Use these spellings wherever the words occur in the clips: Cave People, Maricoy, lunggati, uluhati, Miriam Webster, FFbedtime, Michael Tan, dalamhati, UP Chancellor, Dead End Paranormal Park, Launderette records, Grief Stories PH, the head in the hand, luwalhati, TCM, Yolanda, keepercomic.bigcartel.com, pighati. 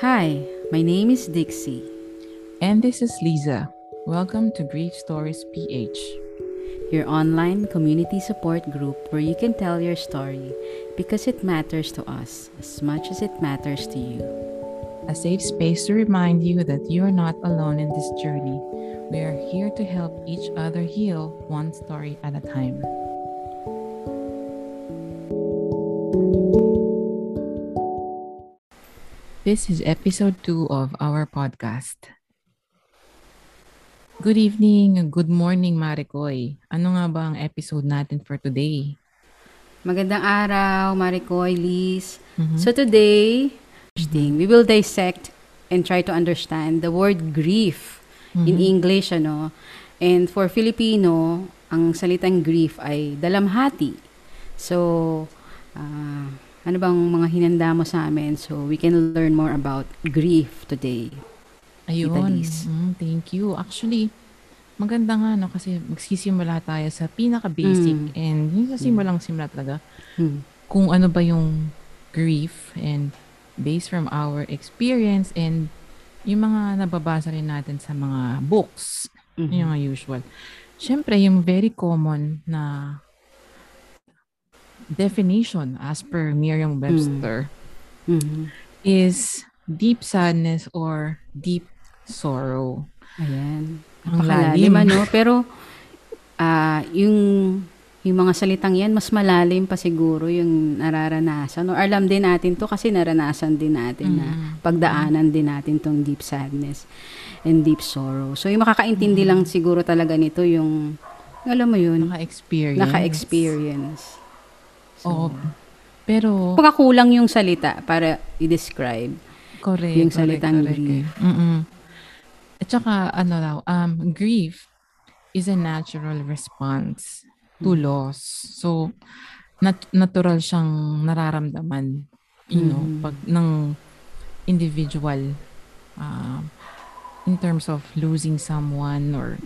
Hi, my name is Dixie. And this is Lisa. Welcome to Grief Stories PH, your online community support group where you can tell your story because it matters to us as much as it matters to you. A safe space to remind you that you are not alone in this journey. We are here to help each other heal one story at a time. This is episode 2 of our podcast. Good evening, good morning, Maricoy. Ano nga ba ang episode natin for today? Magandang araw, Maricoy, Liz. Mm-hmm. So today, we will dissect and try to understand the word grief in English, ano? And for Filipino, ang salitang grief ay dalamhati. So, ano bang mga hinanda mo sa amin so we can learn more about grief today? Ayun, thank you. Actually, maganda nga no, kasi magsisimula tayo sa pinaka-basic and yung sa simulang-simula talaga kung ano ba yung grief and based from our experience and yung mga nababasa rin natin sa mga books, yung mga usual. Siyempre, yung very common na definition as per Miriam Webster is deep sadness or deep sorrow. Ayan. Ang lalim, ano? Pero yung mga salitang yan, mas malalim pa siguro yung nararanasan. Or alam din natin to kasi naranasan din natin na pagdaanan din natin tong deep sadness and deep sorrow. So yung makakaintindi lang siguro talaga nito yung, alam mo yun? Naka-experience. So, oo. Pero pagkakulang yung salita para i-describe yung salitang grief. At saka, ano daw, grief is a natural response to loss. So, natural siyang nararamdaman, you know, pag ng individual in terms of losing someone or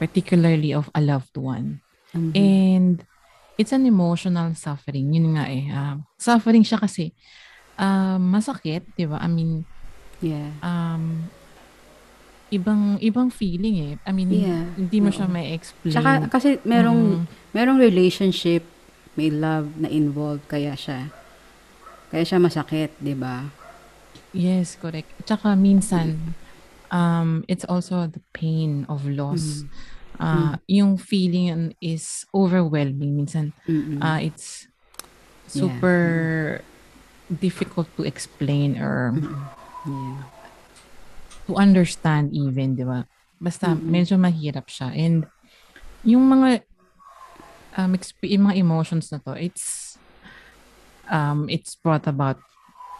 particularly of a loved one. And it's an emotional suffering. Yun nga eh. Suffering siya kasi masakit, di ba? I mean, ibang feeling eh. I mean, hindi mo siya may explain. Tsaka, kasi merong relationship, may love na involved, kaya siya masakit, di ba? Yes, correct. Tsaka minsan, it's also the pain of loss. Yung feeling is overwhelming minsan. It's super difficult to explain or to understand even, di ba? Basta medyo mahirap siya. And yung mga emotions na to, it's brought about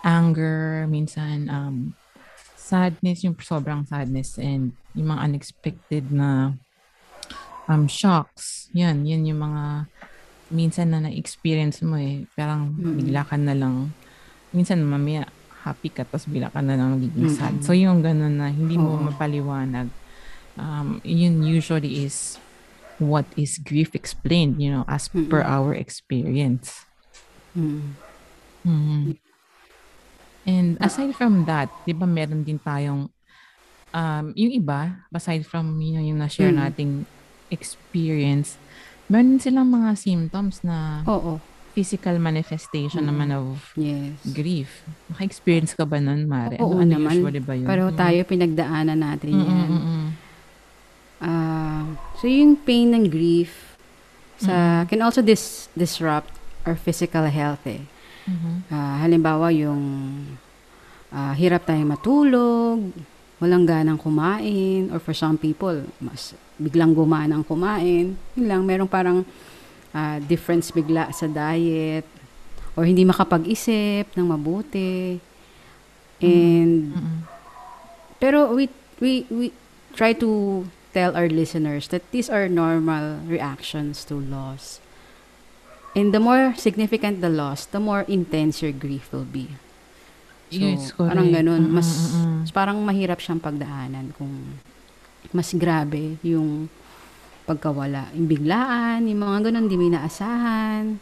anger, minsan sadness, yung sobrang sadness and yung mga unexpected na shocks. Yan yung mga minsan na na-experience mo eh. Parang bigla ka na lang. Minsan mamaya happy ka tapos bigla ka na lang magiging sad. So yung ganun na hindi mo mapaliwanag. Yun usually is what is grief explained, you know, as per our experience. And aside from that, di ba meron din tayong yung iba, aside from yung na-share nating experience, meron silang mga symptoms na physical manifestation naman of grief. Naka-experience ka ba nun, Mari? Ano naman. Usually ba yun? Pero tayo pinagdaanan natin yan. So yung pain and grief can also disrupt our physical health eh. Halimbawa yung hirap tayong matulog, walang ganang kumain, or for some people, mas biglang gumana ang kumain. Yun lang, merong parang difference bigla sa diet, or hindi makapag-isip ng mabuti. And, pero we try to tell our listeners that these are normal reactions to loss. And the more significant the loss, the more intense your grief will be. So, parang ganun. Mas parang mahirap siyang pagdaanan kung mas grabe yung pagkawala. Yung biglaan, yung mga ganun, di may naasahan.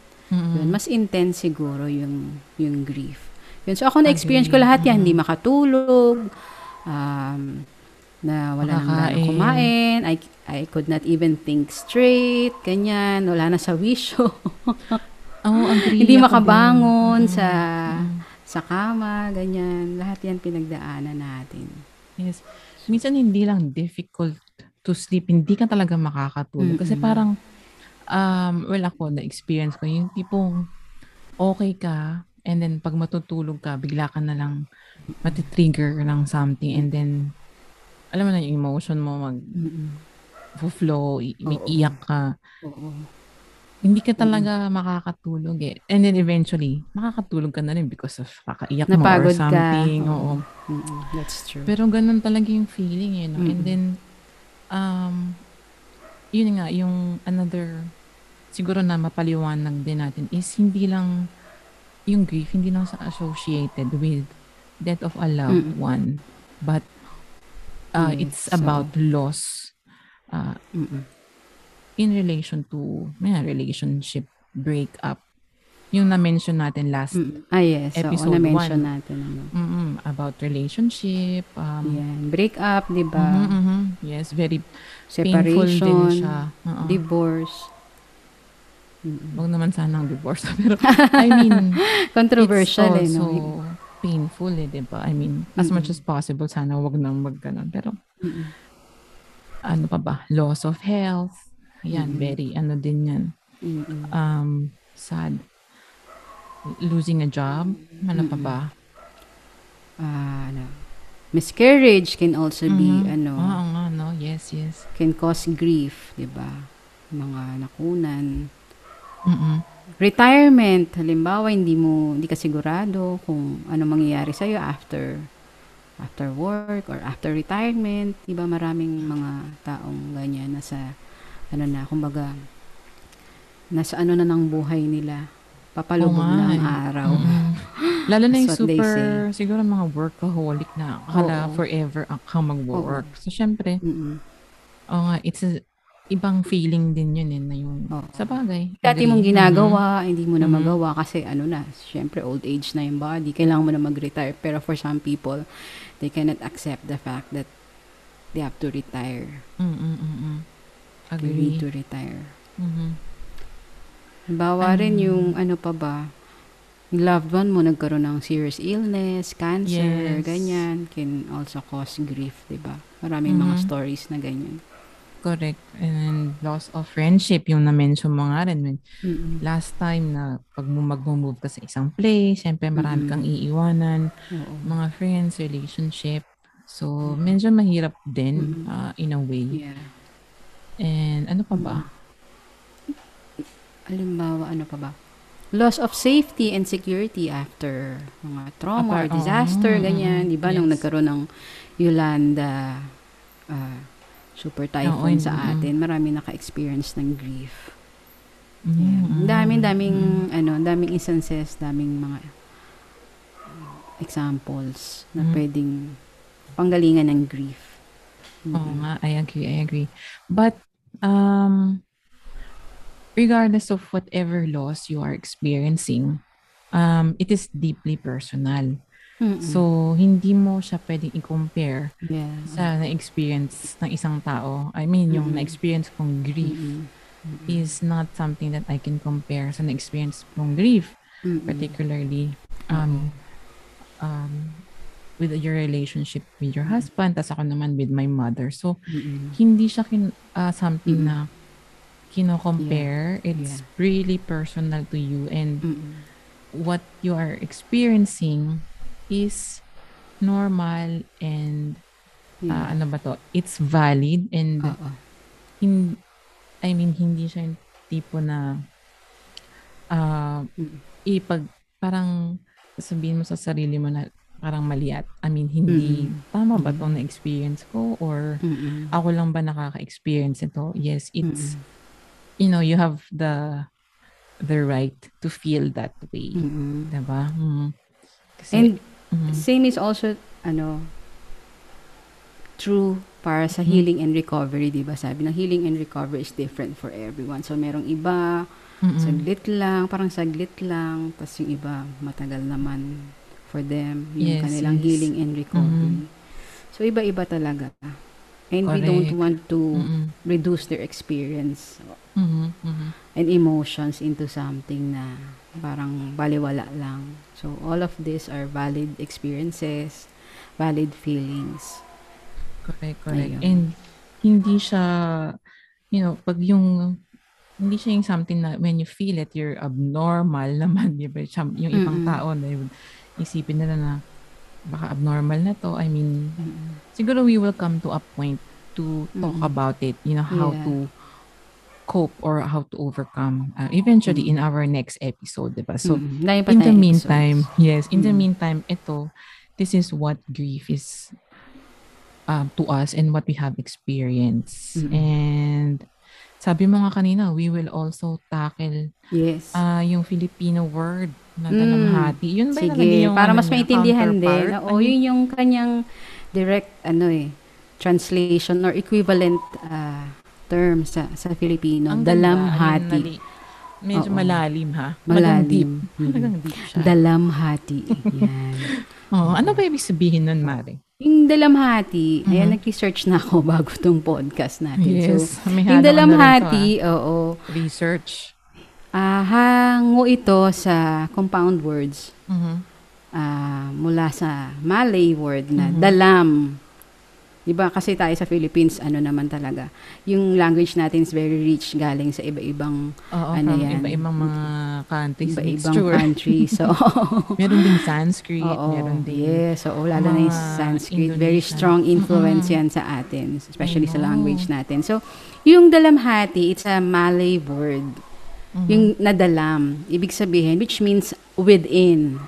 Mas intense siguro yung grief. Yun. So, ako na-experience ko lahat yan. Hindi makatulog, na wala nang kumain, I could not even think straight, ganyan, wala na sa wisyo. Oh, hindi makabangon sa kama, ganyan. Lahat yan pinagdaanan natin. Yes. Minsan hindi lang difficult to sleep, hindi ka talaga makakatulog. Kasi parang, well ako, na-experience ko yung tipong okay ka, and then pag matutulog ka, bigla ka na lang matitrigger ng something, and then alam mo na yung emotion mo mag-flow, may iyak ka. Oo. Hindi ka talaga makakatulog eh. And then eventually, makakatulog ka na rin because of kakaiyak mo or something. Napagod ka. Oo. Mm-hmm. That's true. Pero ganun talaga yung feeling eh. No? Mm-hmm. And then, yun nga, yung another, siguro na mapaliwanag din natin is hindi lang, yung grief, hindi lang associated with death of a loved one. But, it's about loss in relation to relationship breakup. Yung na-mention natin last episode 1. About relationship. Breakup, di ba? Yes, very painful din siya. Divorce. Huwag naman sanang divorce. Pero, I mean, controversial it's also painful eh, di ba? I mean, as much as possible, sana wag nang mag-ganon. Pero, ano pa ba? Loss of health. Yan, very, ano din yan. Sad. Losing a job. Ano pa ba? Ano? Miscarriage can also be, ano. Oo nga, no? Yes, yes. Can cause grief, di ba? Mga nakunan. Retirement, halimbawa, hindi ka sigurado kung ano mangyayari sa'yo after work or after retirement. Diba maraming mga taong ganyan nasa, ano na, kumbaga, nasa ano na ng buhay nila. Papalubog na ang araw. Lalo na yung super, siguro mga workaholic na akala forever kang mag-work. So, syempre, it's a, ibang feeling din yun eh, na yung sa bagay. Dati mong ginagawa, hindi mo na magawa kasi ano na, syempre old age na yung body, kailangan mo na mag-retire. Pero for some people, they cannot accept the fact that they have to retire. Agree. They need to retire. Bawa rin yung ano pa ba, loved one mo nagkaroon ng serious illness, cancer, ganyan, can also cause grief, diba? Maraming mga stories na ganyan. Correct. And loss of friendship, yung na-mention mo nga rin. Last time na pag mag-move ka sa isang place, syempre marami kang iiwanan, mga friends, relationship. So, medyo mahirap din in a way. Yeah. And ano pa ba? Halimbawa, ano pa ba? Loss of safety and security after mga trauma or disaster, ganyan. Diba, nung nagkaroon ng Yolanda, super typhoon sa atin. Marami naka-experience ng grief. Daming instances, daming mga examples na pwedeng panggalingan ng grief. Oo nga, I agree. But, regardless of whatever loss you are experiencing, it is deeply personal. So, hindi mo siya pwedeng i-compare sa na-experience ng isang tao. I mean, yung na-experience kong grief is not something that I can compare sa na-experience kong grief, particularly with your relationship with your husband, tas ako naman with my mother. So, hindi siya something na kino-compare. It's really personal to you, and what you are experiencing is normal and ano ba to? It's valid and hindi siya yung tipo na parang sabihin mo sa sarili mo na parang maliat. I mean, hindi tama ba tong na-experience ko or ako lang ba nakaka-experience ito? Yes, it's you know, you have the right to feel that way. Diba? Kasi, and same is also true para sa healing and recovery, diba? Sabi ng healing and recovery is different for everyone. So merong iba saglit lang, parang saglit lang, tapos yung iba matagal naman for them, yung kanilang healing and recovery. Mm-hmm. So, iba-iba talaga. And we don't want to reduce their experience and emotions into something na parang baliwala lang. So, all of these are valid experiences, valid feelings. Correct. Ayun. And hindi siya, you know, pag yung... hindi siya yung something na when you feel it, you're abnormal naman, di ba? Yung ibang tao na yun, isipin nila na baka abnormal na to. I mean, siguro we will come to a point to talk about it, you know, how to cope or how to overcome eventually in our next episode, di ba? So, in the meantime, ito, this is what grief is to us and what we have experienced. And, sabi mo nga kanina, we will also tackle yung Filipino word na dalamhati. Yun ba yung naging yung para mas maintindihan din. O yun yung kanyang direct translation or equivalent term sa Filipino. Ang dalamhati. Medyo malalim ha. Malalim. Malagang deep siya. Dalamhati. Yan. Ano ba ibig sabihin nun, Mari? Yung dalamhati, ayan, nag-research na ako bago tong podcast natin. Yes. So, yung dalamhati, research. Hango ito sa compound words. Mula sa Malay word na dalam. Diba? Kasi tayo sa Philippines, ano naman talaga. Yung language natin is very rich, galing sa iba-ibang, iba-ibang mga countries. So, meron din Sanskrit, meron din. Yes, so, lalo na yung Sanskrit. Indonesian. Very strong influence yan sa atin, especially sa language natin. So, yung dalamhati, it's a Malay word. Yung nadalam, ibig sabihin, which means within,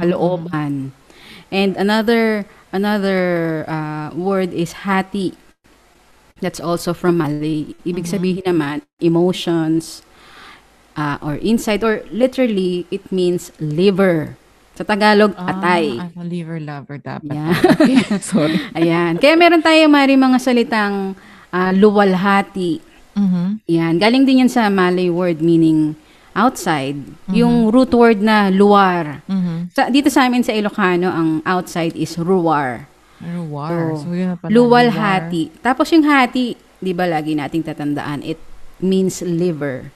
kalooban. And another word is hati. That's also from Malay. Ibig sabihin naman, emotions or insight or literally, it means liver. Sa Tagalog, atay. Liver lover dapat. Yeah. Okay, sorry. Ayan. Kaya meron tayo, Mari, mga salitang luwalhati. Ayan. Galing din yan sa Malay word meaning outside. Yung root word na luar. Dito sa amin sa Ilocano, ang outside is ruar. Ruar. So, luwalhati. Tapos yung hati, di ba lagi nating tatandaan, it means liver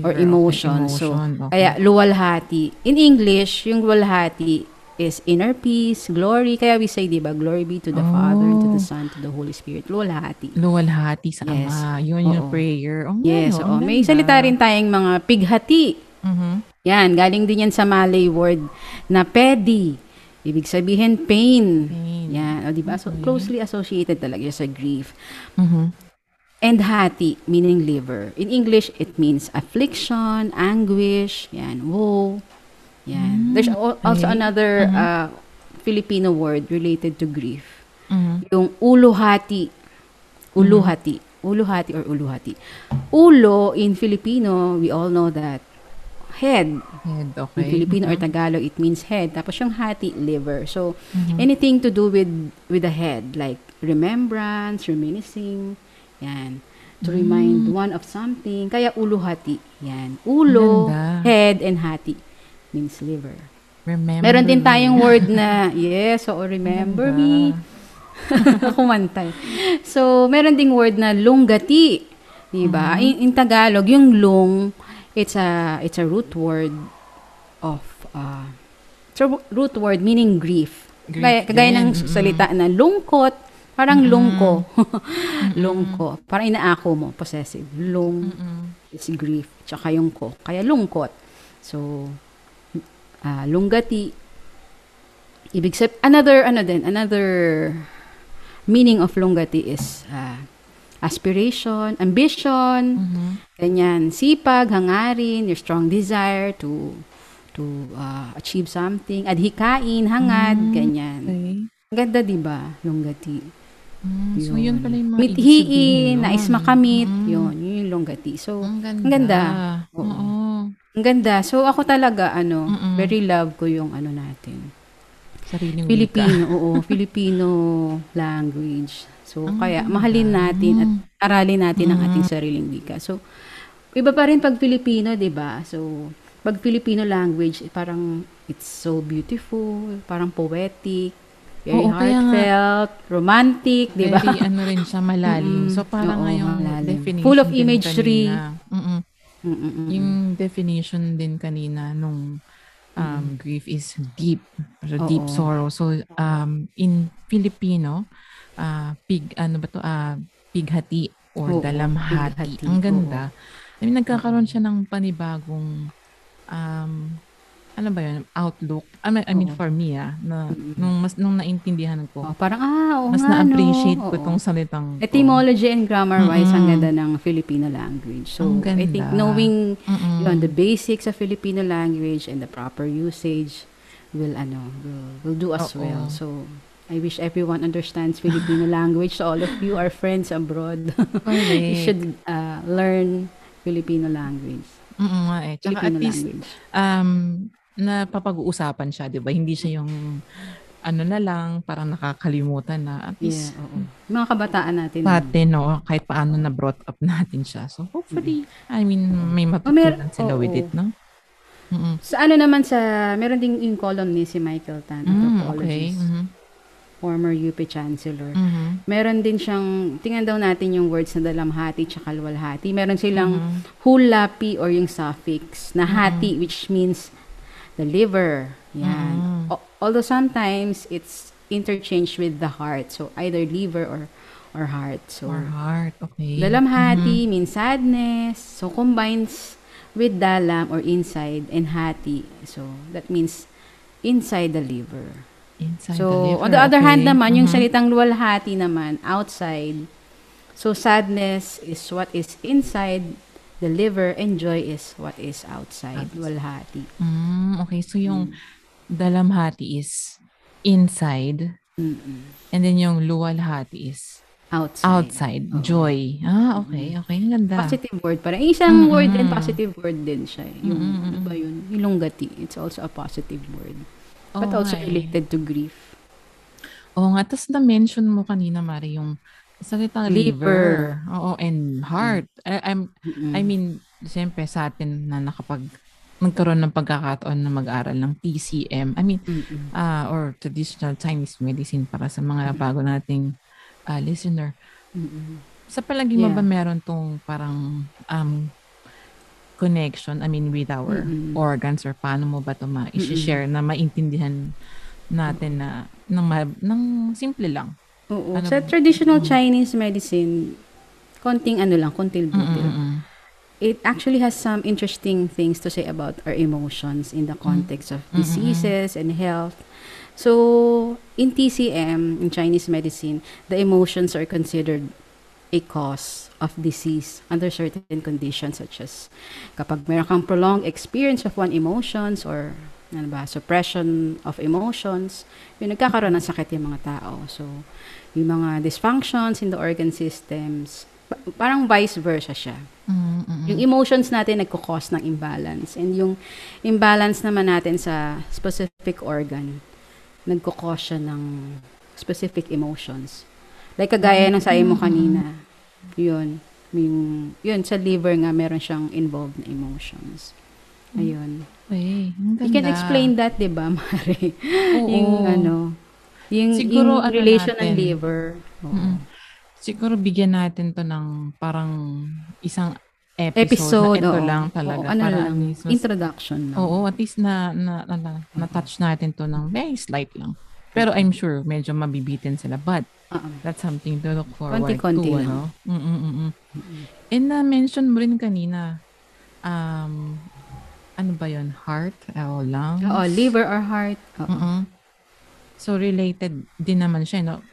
or emotion. Okay. Kaya luwalhati. In English, yung luwalhati is inner peace, glory. Kaya we say, di ba, glory be to the Father, to the Son, to the Holy Spirit. Luwalhati. Luwalhati sa Ama. Yun yung prayer. May salita rin tayong mga pighati. Yan, galing din yan sa Malay word na pedi. Ibig sabihin, pain. Yan, o diba? So, closely associated talaga sa grief. And hati, meaning liver. In English, it means affliction, anguish, yan, woe. Yan. There's also another Filipino word related to grief. Yung uluhati. Uluhati. Uluhati or uluhati. Ulo, in Filipino, we all know that head. Okay. In Filipino or Tagalog, it means head. Tapos yung hati, liver. So, anything to do with the head, like remembrance, reminiscing, yan. To remind one of something. Kaya uluhati, yan. Ulo, head, and hati means liver. Remember. Meron din tayong word na, remember me. Kumantay. So, meron ding word na lunggati. Diba? In Tagalog, yung lung, It's a root word of root word meaning grief. Kagaya ng salita na lungkot, parang lungko. Lungko. Parang inaako mo, possessive. Lung is grief, tsaka yung ko. Kaya lungkot. So lunggati. Ibig sabihin another meaning of lunggati is aspiration, ambition, ganyan, sipag, hangarin, your strong desire to achieve something, adhikain, hangad, ganyan. Ganda, diba? Lunggati. So, yun pala yung mga mithiin, nais makamit, yun yung lunggati. So, ang ganda. Ang ganda. So, ako talaga, very love ko yung natin. Sariling Filipino, Filipino language. So, kaya mahalin natin at aralin natin ang ating sariling wika. So, iba pa rin pag Filipino, diba? So, pag Filipino language, parang it's so beautiful, parang poetic, very heartfelt, romantic, di ba? Very ano rin siya, malalim. So parang ngayong definition. Full of imagery. Yung definition din kanina nung grief is deep, deep sorrow. So in Filipino, pighati or dalamhati. Ang ganda. I mean, nagkakaroon siya ng panibagong alam ba yun, outlook. I mean for me, na nung naintindihan ko. Parang mas na-appreciate ko itong salitang ko. Etymology and grammar-wise, ang ganda ng Filipino language. So, I think knowing yun, the basics of Filipino language and the proper usage will do us well. So, I wish everyone understands Filipino language. So, all of you, our friends abroad, you should learn Filipino language. Tsaka at least, napapag-uusapan siya, di ba? Hindi siya yung, parang nakakalimutan na. At least, mga kabataan natin. Kahit paano na-brought up natin siya. So, hopefully, I mean, may matutunan sila with it, no? Sa meron ding yung column ni si Michael Tan, anthropologist. Former UP Chancellor. Meron din siyang, tingnan daw natin yung words na dalamhati tsaka kalwalhati. Meron silang hulapi or yung suffix na hati, which means the liver. Yan. Although sometimes it's interchanged with the heart. So either liver or heart. So, or heart, okay. Dalamhati means sadness. So combines with dalam or inside and hati. So that means inside the liver. So, on the other hand naman, yung salitang luwalhati naman, outside. So, sadness is what is inside the liver and joy is what is outside. Luwalhati. Okay, so yung dalamhati is inside. And then yung luwalhati is outside. Joy. Okay. Ang ganda. Positive word. Parang isang word din, positive word din siya. Yung, ano ba yun? Yung lunggati. It's also a positive word. But also related to grief. Nga. Tapos na-mention mo kanina, Mari, yung salitang liver. And heart. I mean, siyempre sa atin na nagkaroon ng pagkakataon na mag-aral ng TCM. I mean, or traditional Chinese medicine para sa mga bago nating listener. Sa palagi mo ba meron tong parang connection, I mean, with our organs, or paano mo ba ito ma-share na maintindihan natin na ng simple lang? Sa traditional Chinese medicine, konting butil. It actually has some interesting things to say about our emotions in the context of diseases and health. So, in TCM, in Chinese medicine, the emotions are considered a cause of disease under certain conditions, such as kapag meron kang prolonged experience of one emotions or suppression of emotions, yung nagkakaroon ng sakit yung mga tao. So, yung mga dysfunctions in the organ systems, parang vice versa siya. Yung emotions natin nagkukos ng imbalance, and yung imbalance naman natin sa specific organ, nagkukos siya ng specific emotions. Like, kagaya ng sabi mo kanina, yun, sa liver nga, meron siyang involved na emotions. Ayun. Ay, you can explain that, di ba, Mari? Yung, siguro, yung relation ng liver. Siguro, bigyan natin to ng parang isang episode na ito lang talaga. Introduction lang. At least na-touch natin to ng very slight lang. Pero I'm sure, medyo mabibitin sila. But, that's something to look forward to, ano? And na-mention mo rin kanina, ano ba yun? Heart? Lungs? Liver or heart. So, related din naman siya, no?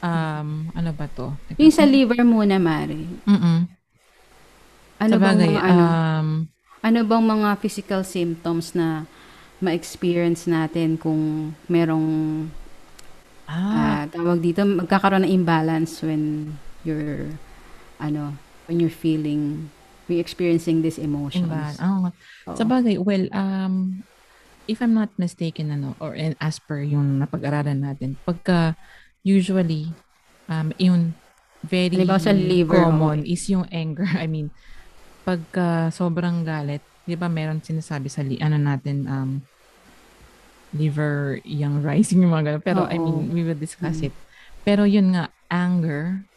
Ano ba to? Yung sa liver muna, Mari. Ano bang mga physical symptoms na ma-experience natin kung merong tawag dito, magkakaroon ng imbalance when you're experiencing these emotions. Sabagay, well, if I'm not mistaken, or as per yung napag-aralan natin, pagka usually yung very common is yung anger. I mean, pagka sobrang galit, 'di ba meron sinasabi sa liver yang rising yung mga ganun. Pero I mean, we will discuss it. Pero yun nga, anger,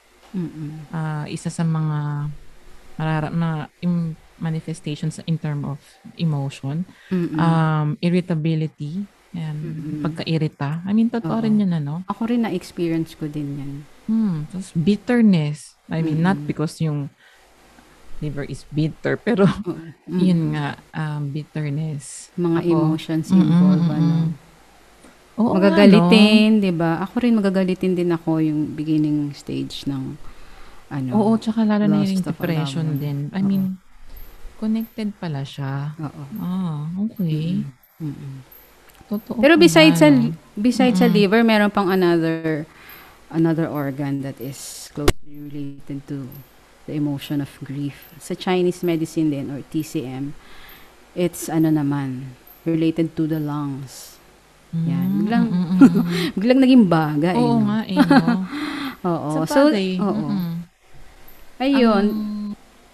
isa sa mga manifestations in term of emotion. Irritability, yan, pagkairita. I mean, totoo rin yun, ano? Ako rin na-experience ko din yan. Tapos bitterness. I mean, not because yung liver is bitter, pero yun nga, bitterness. Mga ako, emotions involved, ano? Oo, magagalitin, ano? 'Di ba? Ako rin magagalitin din ako yung beginning stage ng ano. Oo, tsaka lalo na yung depression din. I mean, connected pala siya. Oo. Okay. Totoo. Pero besides sa liver, meron pang another organ that is closely related to the emotion of grief. Sa Chinese medicine din or TCM, it's related to the lungs. Yan. Biglang naging baga. Oo nga, eh. Oo. So, ayun.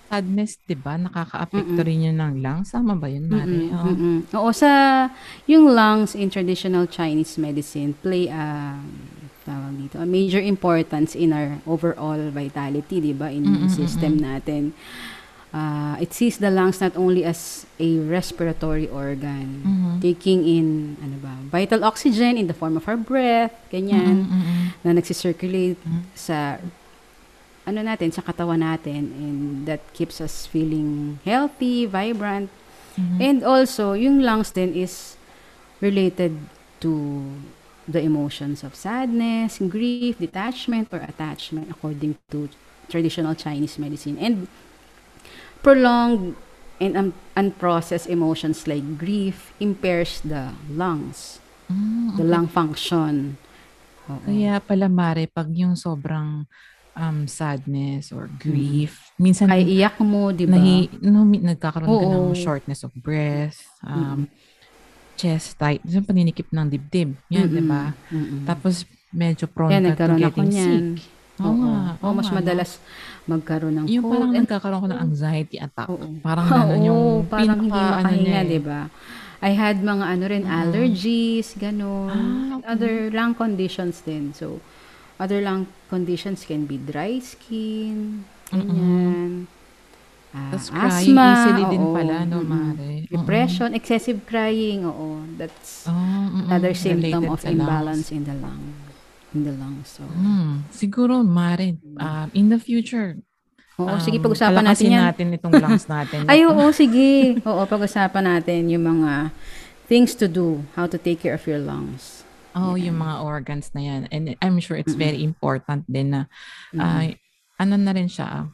Sadness, diba? Nakaka-apekto rin yun ng lungs. Sama ba yun, Mari? Oo. Sa, yung lungs in traditional Chinese medicine play a major importance in our overall vitality, diba? In the system natin. It sees the lungs not only as a respiratory organ, taking in vital oxygen in the form of our breath, ganyan, na nagsicirculate sa sa katawan natin, and that keeps us feeling healthy, vibrant. And also, yung lungs din is related to the emotions of sadness, grief, detachment, or attachment according to traditional Chinese medicine. And prolonged and unprocessed emotions like grief impairs the lungs, the lung function. Kaya pala, Mare, pag yung sobrang sadness or grief, minsan ay iyak mo, di ba? Nagkakaroon ka ng shortness of breath, chest tight, yung paninikip ng dibdib. Yan, di ba? Tapos medyo prone ka to getting sick. Mas madalas magkaroon ng yung cold. Parang nagkakaroon ko ng anxiety attack. Parang yung parang hindi makahinga, diba? I had mga allergies, ganun. Other lung conditions din. So, other lung conditions can be dry skin, ganyan. Tapos crying easily din pala, no, Mare? Depression, excessive crying, that's another symptom of imbalance in the lung. So, siguro, Mare, in the future, sige, pag-usapan natin yan. Natin itong lungs natin. Ay, sige. Pag-usapan natin yung mga things to do, how to take care of your lungs. Yung mga organs na yan. And I'm sure it's very important din na,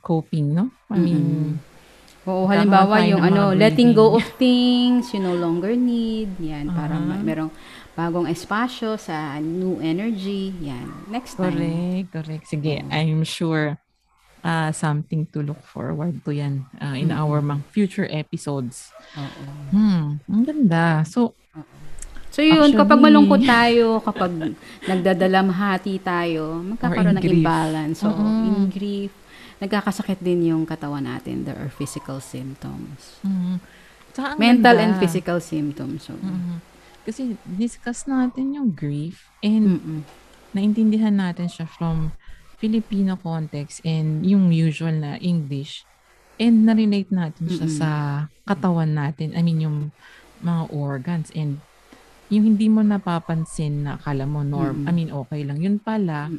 coping, no? I mean, halimbawa yung letting go of things you no longer need. Yan, parang merong bagong espasyo sa new energy. Yan. Next time. Correct. Sige, I'm sure something to look forward to yan in our future episodes. Ang ganda. So yun, actually, kapag malungkot tayo, kapag nagdadalamhati tayo, magkakaroon ng imbalance. So, in grief, nagkakasakit din yung katawan natin. There are physical symptoms. Mental and physical symptoms. So, kasi discuss natin yung grief and naintindihan natin siya from Filipino context and yung usual na English, and na-relate natin siya sa katawan natin. I mean, yung mga organs and yung hindi mo napapansin na akala mo normal. I mean, okay lang. Yun pala,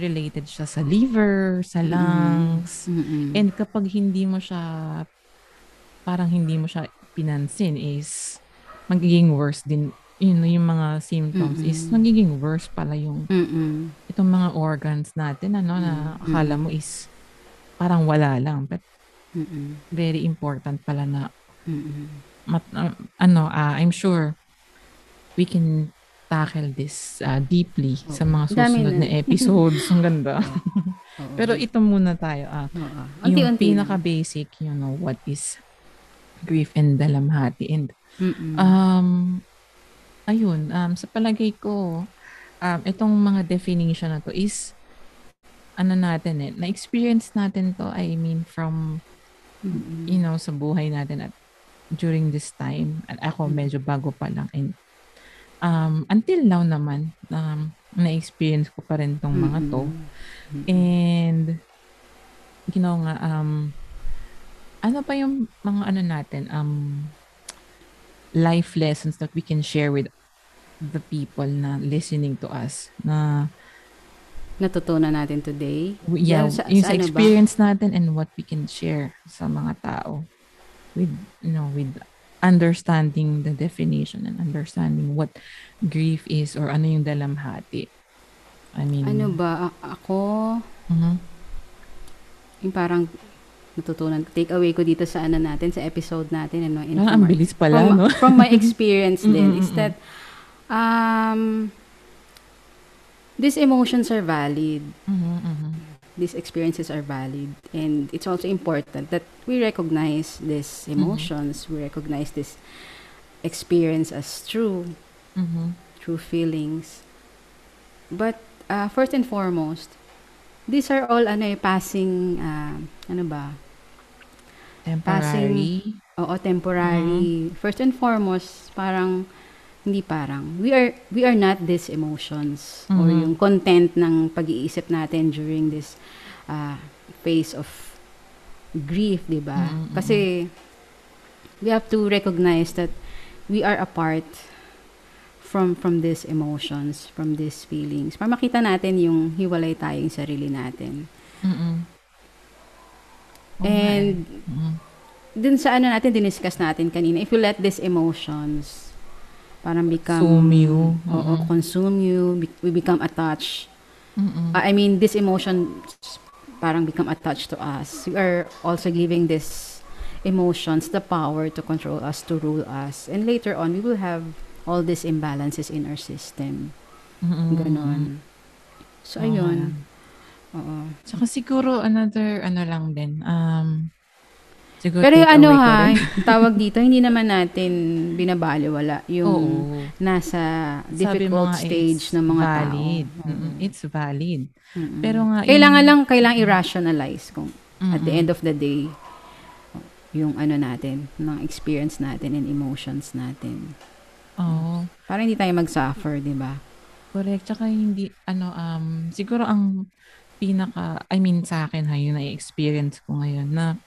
related siya sa liver, sa lungs. And kapag hindi mo siya pinansin is magiging worse din, yung mga symptoms is magiging worse pala yung itong mga organs natin, na akala mo is parang wala lang, but very important pala na I'm sure we can tackle this deeply sa mga susunod na episodes. Ang ganda. Pero ito muna tayo, yung pinaka-basic, what is grief and dalamhati, and sa palagay ko, itong mga definition na to is na-experience natin to, I mean, from sa buhay natin at during this time. Ako medyo bago pa lang. And until now naman, na-experience ko pa rin tong mga to. And, you know nga, ano pa yung mga ano natin, life lessons that we can share with the people na listening to us na natutunan natin today? Yeah, so, yung sa experience natin and what we can share sa mga tao with, you know, with understanding the definition and understanding what grief is or ano yung dalamhati. I mean, ano ba? Ako, yung parang natutunan ko, take away ko dito sa ano natin, sa episode natin. Ano, ang bilis pala, no? From my experience din, is that these emotions are valid. These experiences are valid. And it's also important that we recognize these emotions. We recognize this experience as true, true feelings. But first and foremost, these are all passing, temporary. Temporary. First and foremost, we are not these emotions or yung content ng pag-iisip natin during this phase of grief, di ba? Kasi we have to recognize that we are apart from these emotions, from these feelings. Para makita natin yung hiwalay tayong sarili natin. And dun sa natin, diniscuss natin kanina, if you let these emotions parang become consume you. Consume you. We become attached. This emotion parang become attached to us. We are also giving these emotions the power to control us, to rule us. And later on, we will have all these imbalances in our system. Ganon. So, ayun. Saka siguro another, lang din. Siguro pero yung tawag dito, hindi naman natin binabaliwala yung nasa difficult stage ng mga valid. Tao. It's valid. Pero nga, kailangan i-rationalize kung at the end of the day, yung natin, ng experience natin and emotions natin. Para hindi tayo mag-suffer, di ba? Correct. Tsaka hindi, siguro ang pinaka, sa akin yung na-experience ko ngayon na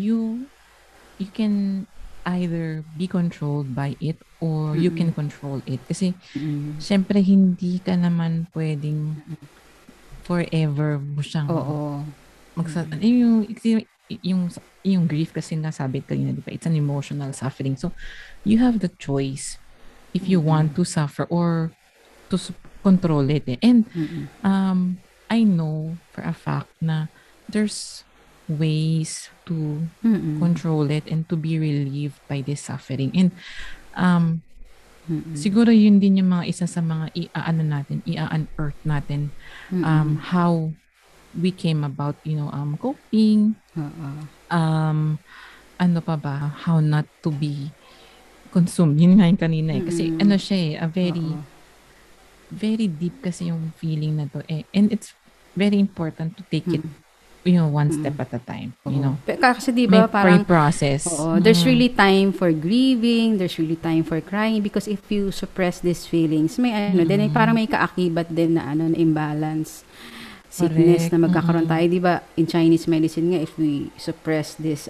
you can either be controlled by it or you can control it. Kasi, syempre, hindi ka naman pwedeng forever mo siyang yung grief kasi nasabi ko yun, di ba? It's an emotional suffering. So, you have the choice if you want to suffer or to control it. And I know for a fact na there's ways to control it and to be relieved by this suffering. And siguro yun din yung mga isa sa mga i-unearth natin how we came about, coping, how not to be consumed. Yun nga yung kanina kasi a very very deep kasi yung feeling na to and it's very important to take it one step at a time, Kasi diba, parang process. There's really time for grieving, there's really time for crying because if you suppress these feelings, may then parang may kaakibat din na na imbalance, sickness na magkakaroon tayo, diba? In Chinese medicine nga, if we suppress this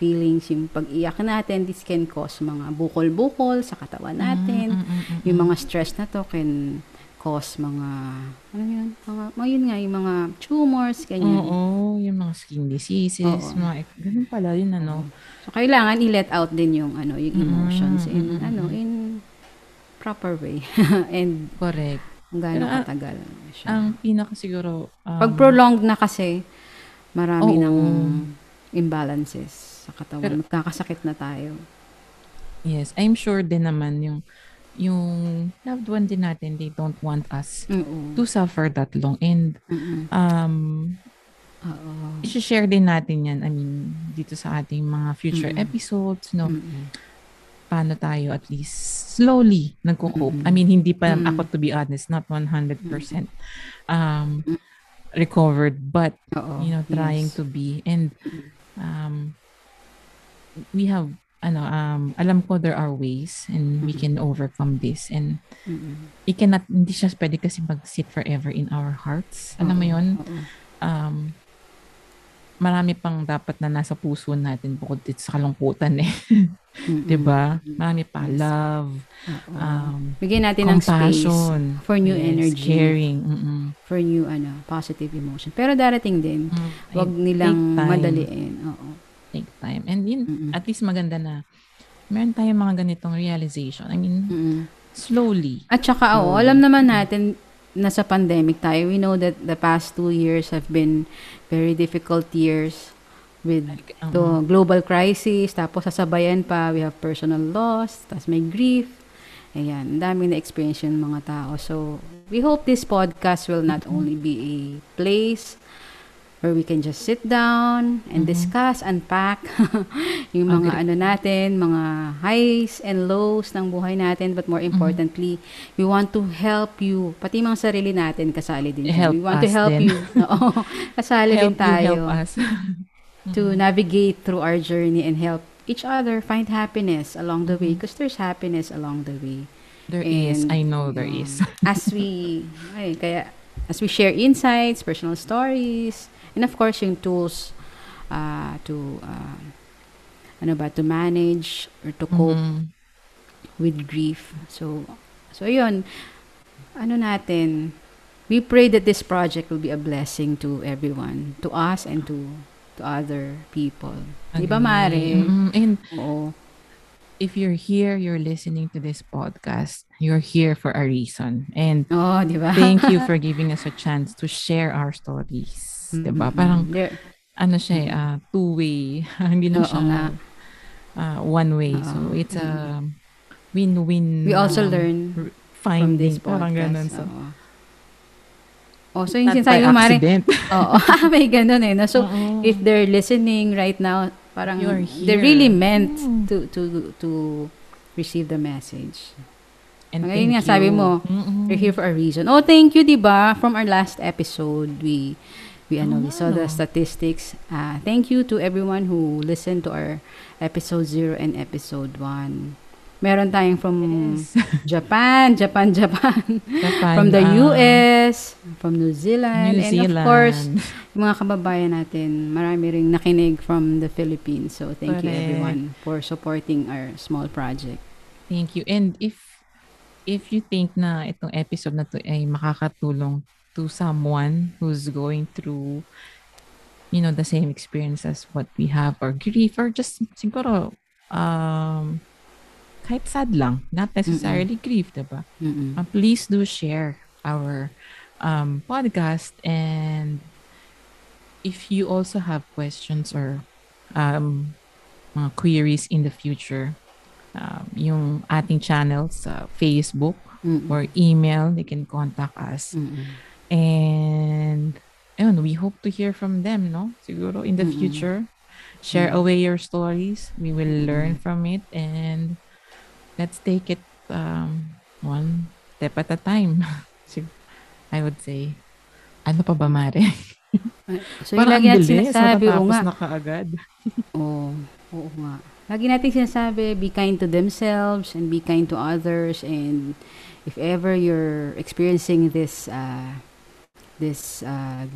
feelings, yung pag-iyak natin, this can cause mga bukol-bukol sa katawan natin. Yung mga stress na to can cause mga, yung mga tumors, ganyan. Yung mga skin diseases, ganun pala yun, So, kailangan i-let out din yung, yung emotions in, in proper way. And, correct. Gano'ng katagal siya. Ang pinaka siguro, pag-prolonged na kasi, marami ng imbalances sa katawan. Pero, magkakasakit na tayo. Yes, I'm sure din naman yung loved one din natin, they don't want us to suffer that long. And i-share din natin yan, dito sa ating mga future episodes, paano tayo at least slowly nagko-cope. Hindi pa ako, to be honest, not 100% recovered, but trying to be. And we have alam ko there are ways and we can overcome this, and it cannot, hindi siya pwede kasi mag-sit forever in our hearts. Alam mo yun? Marami pang dapat na nasa puso natin bukod dito sa kalungkutan eh. Diba? Marami pa. Love. Bigyan natin ng space for new energy. Caring. For new positive emotion. Pero darating din. Wag nilang madaliin. Take time. And yun, at least maganda na meron tayong mga ganitong realization. I mean, slowly. At saka, alam naman natin, nasa pandemic tayo. We know that the past 2 years have been very difficult years with the global crisis. Tapos sasabayan pa, we have personal loss, tapos may grief. Ayan, daming na-experience yung mga tao. So, we hope this podcast will not only be a place where we can just sit down and discuss, unpack yung mga natin, mga highs and lows ng buhay natin. But more importantly, we want to help you. Pati mga sarili natin, kasali din. We want to help you. Oo, kasali din tayo. Help us. To navigate through our journey and help each other find happiness along the way, because there's happiness along the way. There is. I know there is. as we share insights, personal stories, and of course, yung tools to manage or to cope with grief. So yun, we pray that this project will be a blessing to everyone, to us and to other people. Di ba, Mari? And if you're here, you're listening to this podcast, you're here for a reason. And di ba? Thank you for giving us a chance to share our stories. Di ba? Parang, two-way. Hindi lang siya one-way. So, it's a win-win. We also learn from this podcast. Ganun, so. So yung sinasabi mo, Mari. May ganun eh. No? So, if they're listening right now, parang they really meant to receive the message. And ngayon nga, sabi mo, you're here for a reason. Thank you, diba? From our last episode, we saw the statistics. Thank you to everyone who listened to our episode 0 and episode 1. Meron tayong from Japan, from the US, from New Zealand, and of course, mga kababayan natin, marami ring nakinig from the Philippines. So, thank you everyone for supporting our small project. Thank you. And if you think na itong episode na to ay makakatulong to someone who's going through, the same experience as what we have, or grief, or just siguro, kahit sad lang, not necessarily grief, diba? Please do share our podcast, and if you also have questions or mga queries in the future, yung ating channels sa Facebook or email, they can contact us. And ayun, we hope to hear from them, no? Siguro in the future, share away your stories. We will learn from it, and let's take it one step at a time. I would say, ano pa ba, Mare? So, parang lagi natin sinasabi, na kaagad. Oo nga. Lagi natin sinasabi, be kind to themselves and be kind to others. And if ever you're experiencing this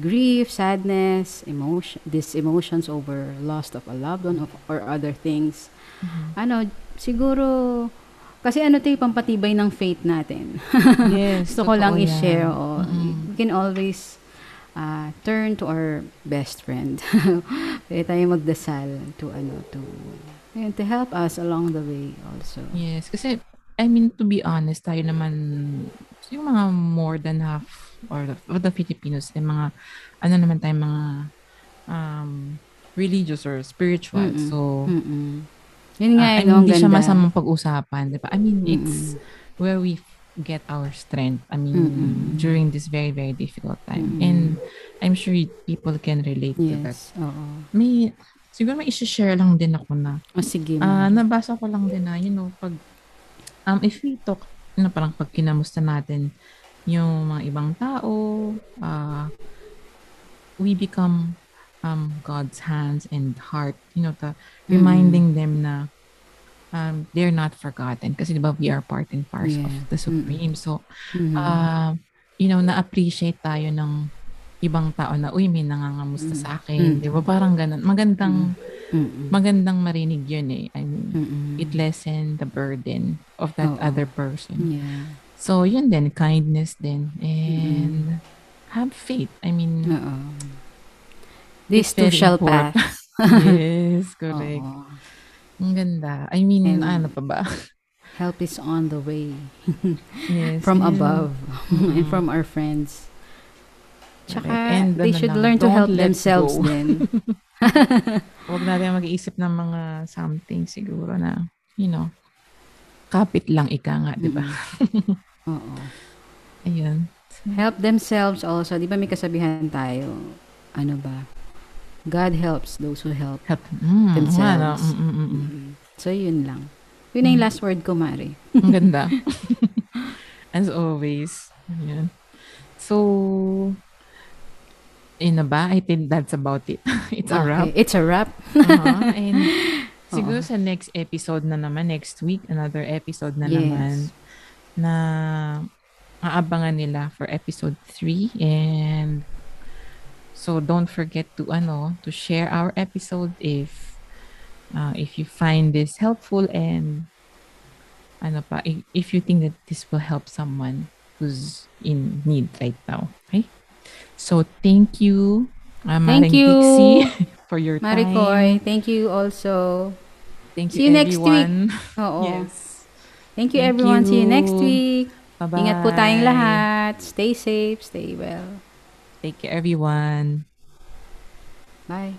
grief, sadness, emotions over loss of a loved one or other things, siguro, kasi ito yung pampatibay ng faith natin. Yes. Gusto ko lang i-share. We can always turn to our best friend. Pwede tayo magdasal to help us along the way also. Yes. Kasi, to be honest, tayo naman, yung mga more than half of the Filipinos, yung mga, religious or spiritual. So, yun nga, hindi siya masamang pag-usapan, diba? It's where we get our strength, during this very, very difficult time. And I'm sure people can relate to that. Siguro may isi-share lang din ako na. Sige. Nabasa ko lang din na, pag, if we talk, parang pag kinamusta natin yung mga ibang tao, we become God's hands and heart, reminding them na they're not forgotten kasi diba we are part and parcel of the Supreme. So, you know, na-appreciate tayo ng ibang tao na, uy, may nangangamusta sa akin. Diba? Parang ganun. Magandang marinig yun eh. I mean, it lessen the burden of that other person. Yeah. So, yun din. Kindness din. And have faith. I mean, these two shall pass. Yes, correct. Ang ganda. I mean, and ano pa ba? Help is on the way. Yes, from above and from our friends. Tsaka, and they should learn to help themselves then. Huwag natin mag-iisip ng mga something siguro na, you know, kapit lang ika nga, di ba? Oo. Ayun. Help themselves also. Di ba may kasabihan tayo? Ano ba? God helps those who help themselves. So, yun lang. Yun ang last word ko, Mari. Ang ganda. As always. Yun. So, yun na ba? I think that's about it. It's a wrap. It's a wrap. And siguro sa next episode na naman, next week, another episode na naman, na aabangan nila for episode 3. And so don't forget to to share our episode if you find this helpful, and if you think that this will help someone who's in need right now. Okay? So thank you, Maring Pixie, for your time. Maricoy, thank you also. Thank you. See you everyone. Next week. Yes. Thank you everyone. See you next week. Bye-bye. Ingat po tayong lahat. Stay safe, stay well. Take care, everyone. Bye.